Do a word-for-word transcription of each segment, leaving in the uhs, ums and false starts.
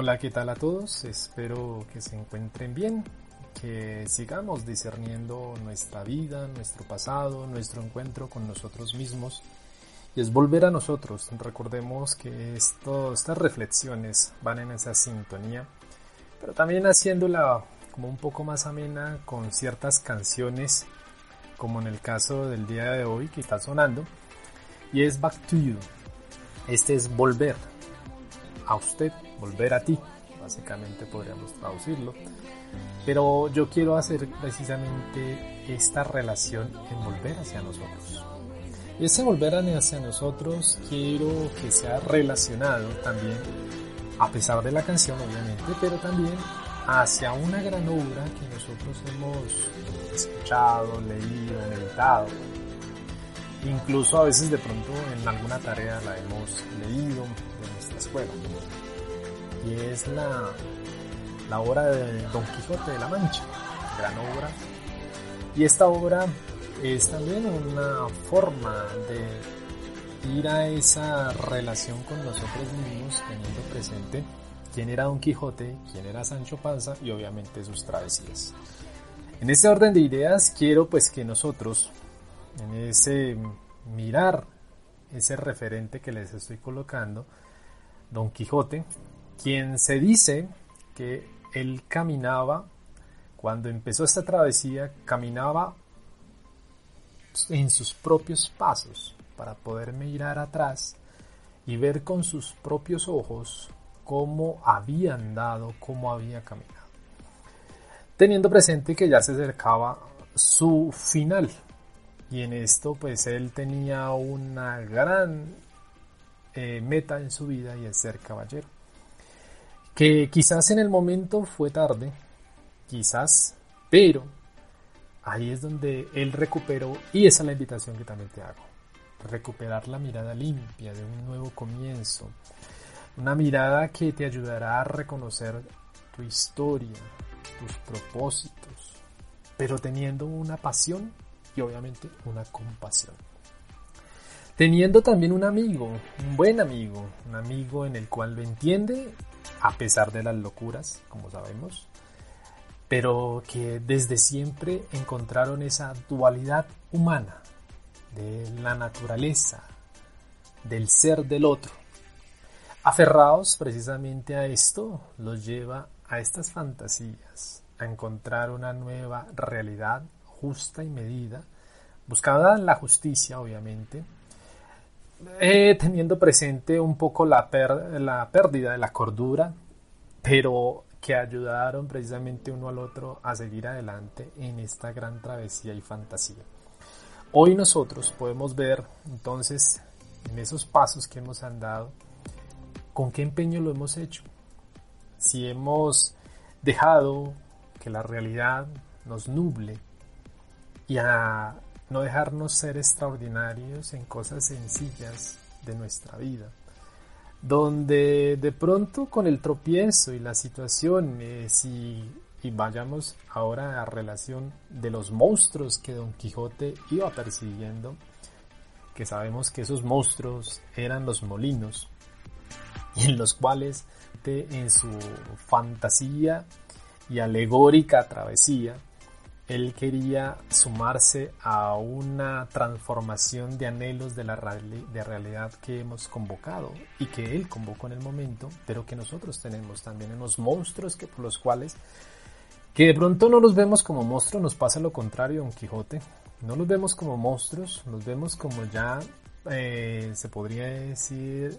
Hola, ¿qué tal a todos? Espero que se encuentren bien, que sigamos discerniendo nuestra vida, nuestro pasado, nuestro encuentro con nosotros mismos. Y es volver a nosotros. Recordemos que esto, estas reflexiones van en esa sintonía, pero también haciéndola como un poco más amena con ciertas canciones, como en el caso del día de hoy que está sonando, y es Back to You. Este es volver a usted, volver a ti, básicamente podríamos traducirlo, pero yo quiero hacer precisamente esta relación en volver hacia nosotros. Y ese volver hacia nosotros quiero que sea relacionado también, a pesar de la canción obviamente, pero también hacia una gran obra que nosotros hemos escuchado, leído, meditado. Incluso a veces de pronto en alguna tarea la hemos leído en nuestra escuela, y es la, la obra de Don Quijote de la Mancha, gran obra. Y esta obra es también una forma de ir a esa relación con nosotros mismos, teniendo presente quién era Don Quijote, quién era Sancho Panza y obviamente sus travesías. En este orden de ideas quiero pues que nosotros, en ese mirar, ese referente que les estoy colocando, Don Quijote, quien se dice que él caminaba, cuando empezó esta travesía, caminaba en sus propios pasos, para poder mirar atrás y ver con sus propios ojos cómo había andado, cómo había caminado. Teniendo presente que ya se acercaba su final. Y en esto pues él tenía una gran eh, meta en su vida, y es ser caballero. Que quizás en el momento fue tarde, quizás, pero ahí es donde él recuperó, y esa es la invitación que también te hago. Recuperar la mirada limpia de un nuevo comienzo. Una mirada que te ayudará a reconocer tu historia, tus propósitos, pero teniendo una pasión y obviamente una compasión. Teniendo también un amigo, un buen amigo, un amigo en el cual lo entiende a pesar de las locuras, como sabemos, pero que desde siempre encontraron esa dualidad humana de la naturaleza, del ser del otro. Aferrados precisamente a esto, los lleva a estas fantasías, a encontrar una nueva realidad justa y medida, buscando la justicia obviamente, eh, teniendo presente un poco la, per- la pérdida de la cordura, pero que ayudaron precisamente uno al otro a seguir adelante en esta gran travesía y fantasía. Hoy nosotros podemos ver entonces en esos pasos que hemos andado, con qué empeño lo hemos hecho, si hemos dejado que la realidad nos nuble, y a no dejarnos ser extraordinarios en cosas sencillas de nuestra vida, donde de pronto con el tropiezo y las situaciones y, y vayamos ahora a relación de los monstruos que Don Quijote iba persiguiendo, que sabemos que esos monstruos eran los molinos, y en los cuales de, en su fantasía y alegórica travesía, él quería sumarse a una transformación de anhelos de la de realidad que hemos convocado y que él convocó en el momento, pero que nosotros tenemos también en los monstruos que por los cuales, que de pronto no los vemos como monstruos, nos pasa lo contrario a Don Quijote, no los vemos como monstruos, los vemos como ya eh, se podría decir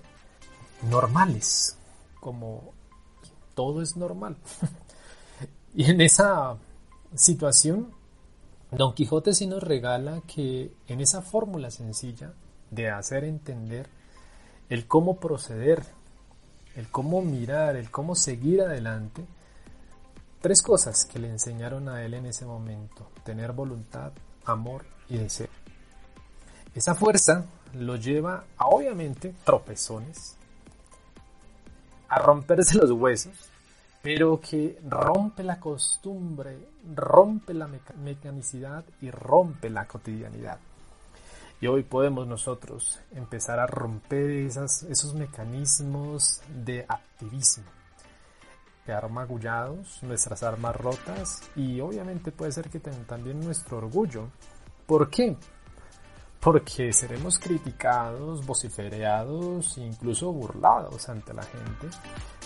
normales, como todo es normal. Y en esa situación, Don Quijote sí nos regala que en esa fórmula sencilla de hacer entender el cómo proceder, el cómo mirar, el cómo seguir adelante, tres cosas que le enseñaron a él en ese momento: tener voluntad, amor y deseo. Esa fuerza lo lleva a obviamente tropezones, a romperse los huesos, pero que rompe la costumbre, rompe la meca- mecanicidad y rompe la cotidianidad. Y hoy podemos nosotros empezar a romper esas, esos mecanismos de activismo, quedar magullados, nuestras armas rotas y obviamente puede ser que ten, también nuestro orgullo. ¿Por qué? Porque seremos criticados, vocifereados, incluso burlados ante la gente.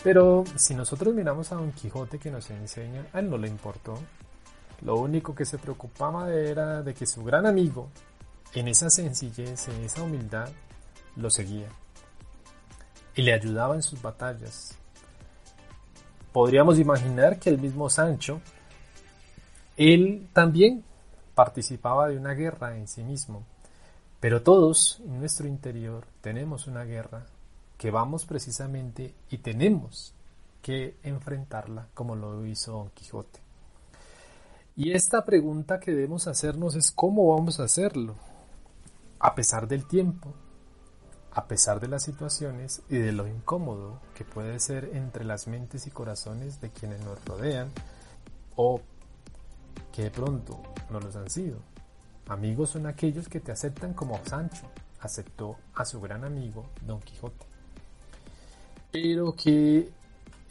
Pero si nosotros miramos a Don Quijote que nos enseña, a él no le importó. Lo único que se preocupaba de era de que su gran amigo, en esa sencillez, en esa humildad, lo seguía y le ayudaba en sus batallas. Podríamos imaginar que el mismo Sancho, él también participaba de una guerra en sí mismo. Pero todos en nuestro interior tenemos una guerra que vamos precisamente y tenemos que enfrentarla como lo hizo Don Quijote. Y esta pregunta que debemos hacernos es cómo vamos a hacerlo, a pesar del tiempo, a pesar de las situaciones y de lo incómodo que puede ser entre las mentes y corazones de quienes nos rodean o que de pronto no los han sido. Amigos son aquellos que te aceptan como Sancho aceptó a su gran amigo Don Quijote, pero que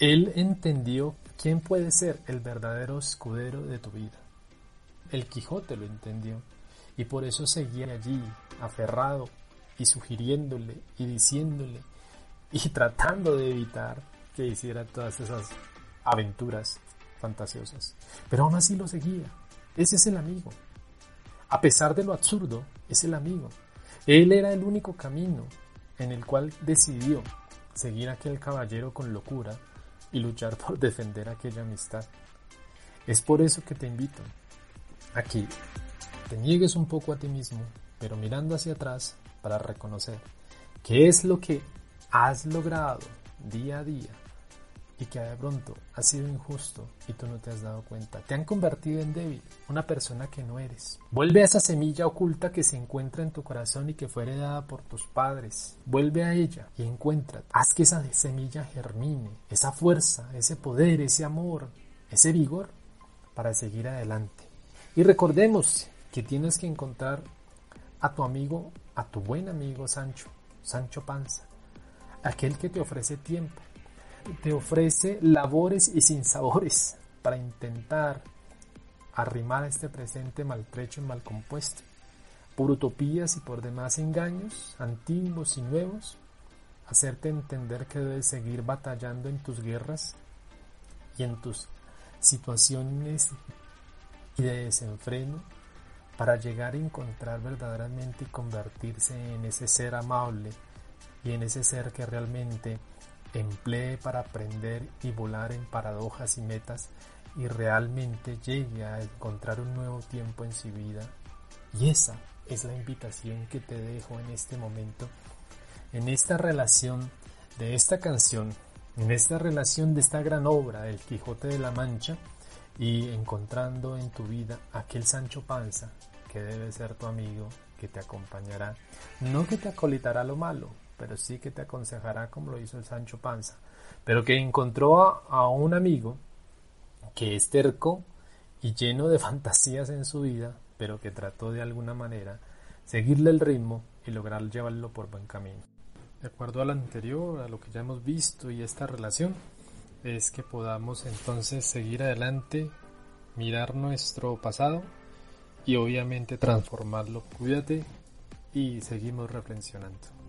él entendió quién puede ser el verdadero escudero de tu vida. El Quijote lo entendió y por eso seguía allí aferrado y sugiriéndole y diciéndole y tratando de evitar que hiciera todas esas aventuras fantasiosas, pero aún así lo seguía. Ese es el amigo. A pesar de lo absurdo, es el amigo. Él era el único camino en el cual decidió seguir a aquel caballero con locura y luchar por defender aquella amistad. Es por eso que te invito a que te niegues un poco a ti mismo, pero mirando hacia atrás para reconocer qué es lo que has logrado día a día y que de pronto ha sido injusto y tú no te has dado cuenta. Te han convertido en débil, una persona que no eres. Vuelve a esa semilla oculta que se encuentra en tu corazón y que fue heredada por tus padres. Vuelve a ella y encuéntrate. Haz que esa semilla germine, esa fuerza, ese poder, ese amor, ese vigor para seguir adelante. Y recordemos que tienes que encontrar a tu amigo, a tu buen amigo Sancho, Sancho Panza, aquel que te ofrece tiempo, te ofrece labores y sinsabores para intentar arrimar a este presente maltrecho y mal compuesto, por utopías y por demás engaños antiguos y nuevos, hacerte entender que debes seguir batallando en tus guerras y en tus situaciones y de desenfreno para llegar a encontrar verdaderamente y convertirse en ese ser amable y en ese ser que realmente emplee para aprender y volar en paradojas y metas y realmente llegue a encontrar un nuevo tiempo en su vida. Y esa es la invitación que te dejo en este momento, en esta relación de esta canción, en esta relación de esta gran obra del Quijote de la Mancha y encontrando en tu vida aquel Sancho Panza que debe ser tu amigo, que te acompañará, no que te acolitará lo malo, pero sí que te aconsejará como lo hizo el Sancho Panza, pero que encontró a, a un amigo que es terco y lleno de fantasías en su vida, pero que trató de alguna manera seguirle el ritmo y lograr llevarlo por buen camino. De acuerdo a lo anterior, a lo que ya hemos visto y esta relación, es que podamos entonces seguir adelante, mirar nuestro pasado y obviamente transformarlo. Cuídate y seguimos reflexionando.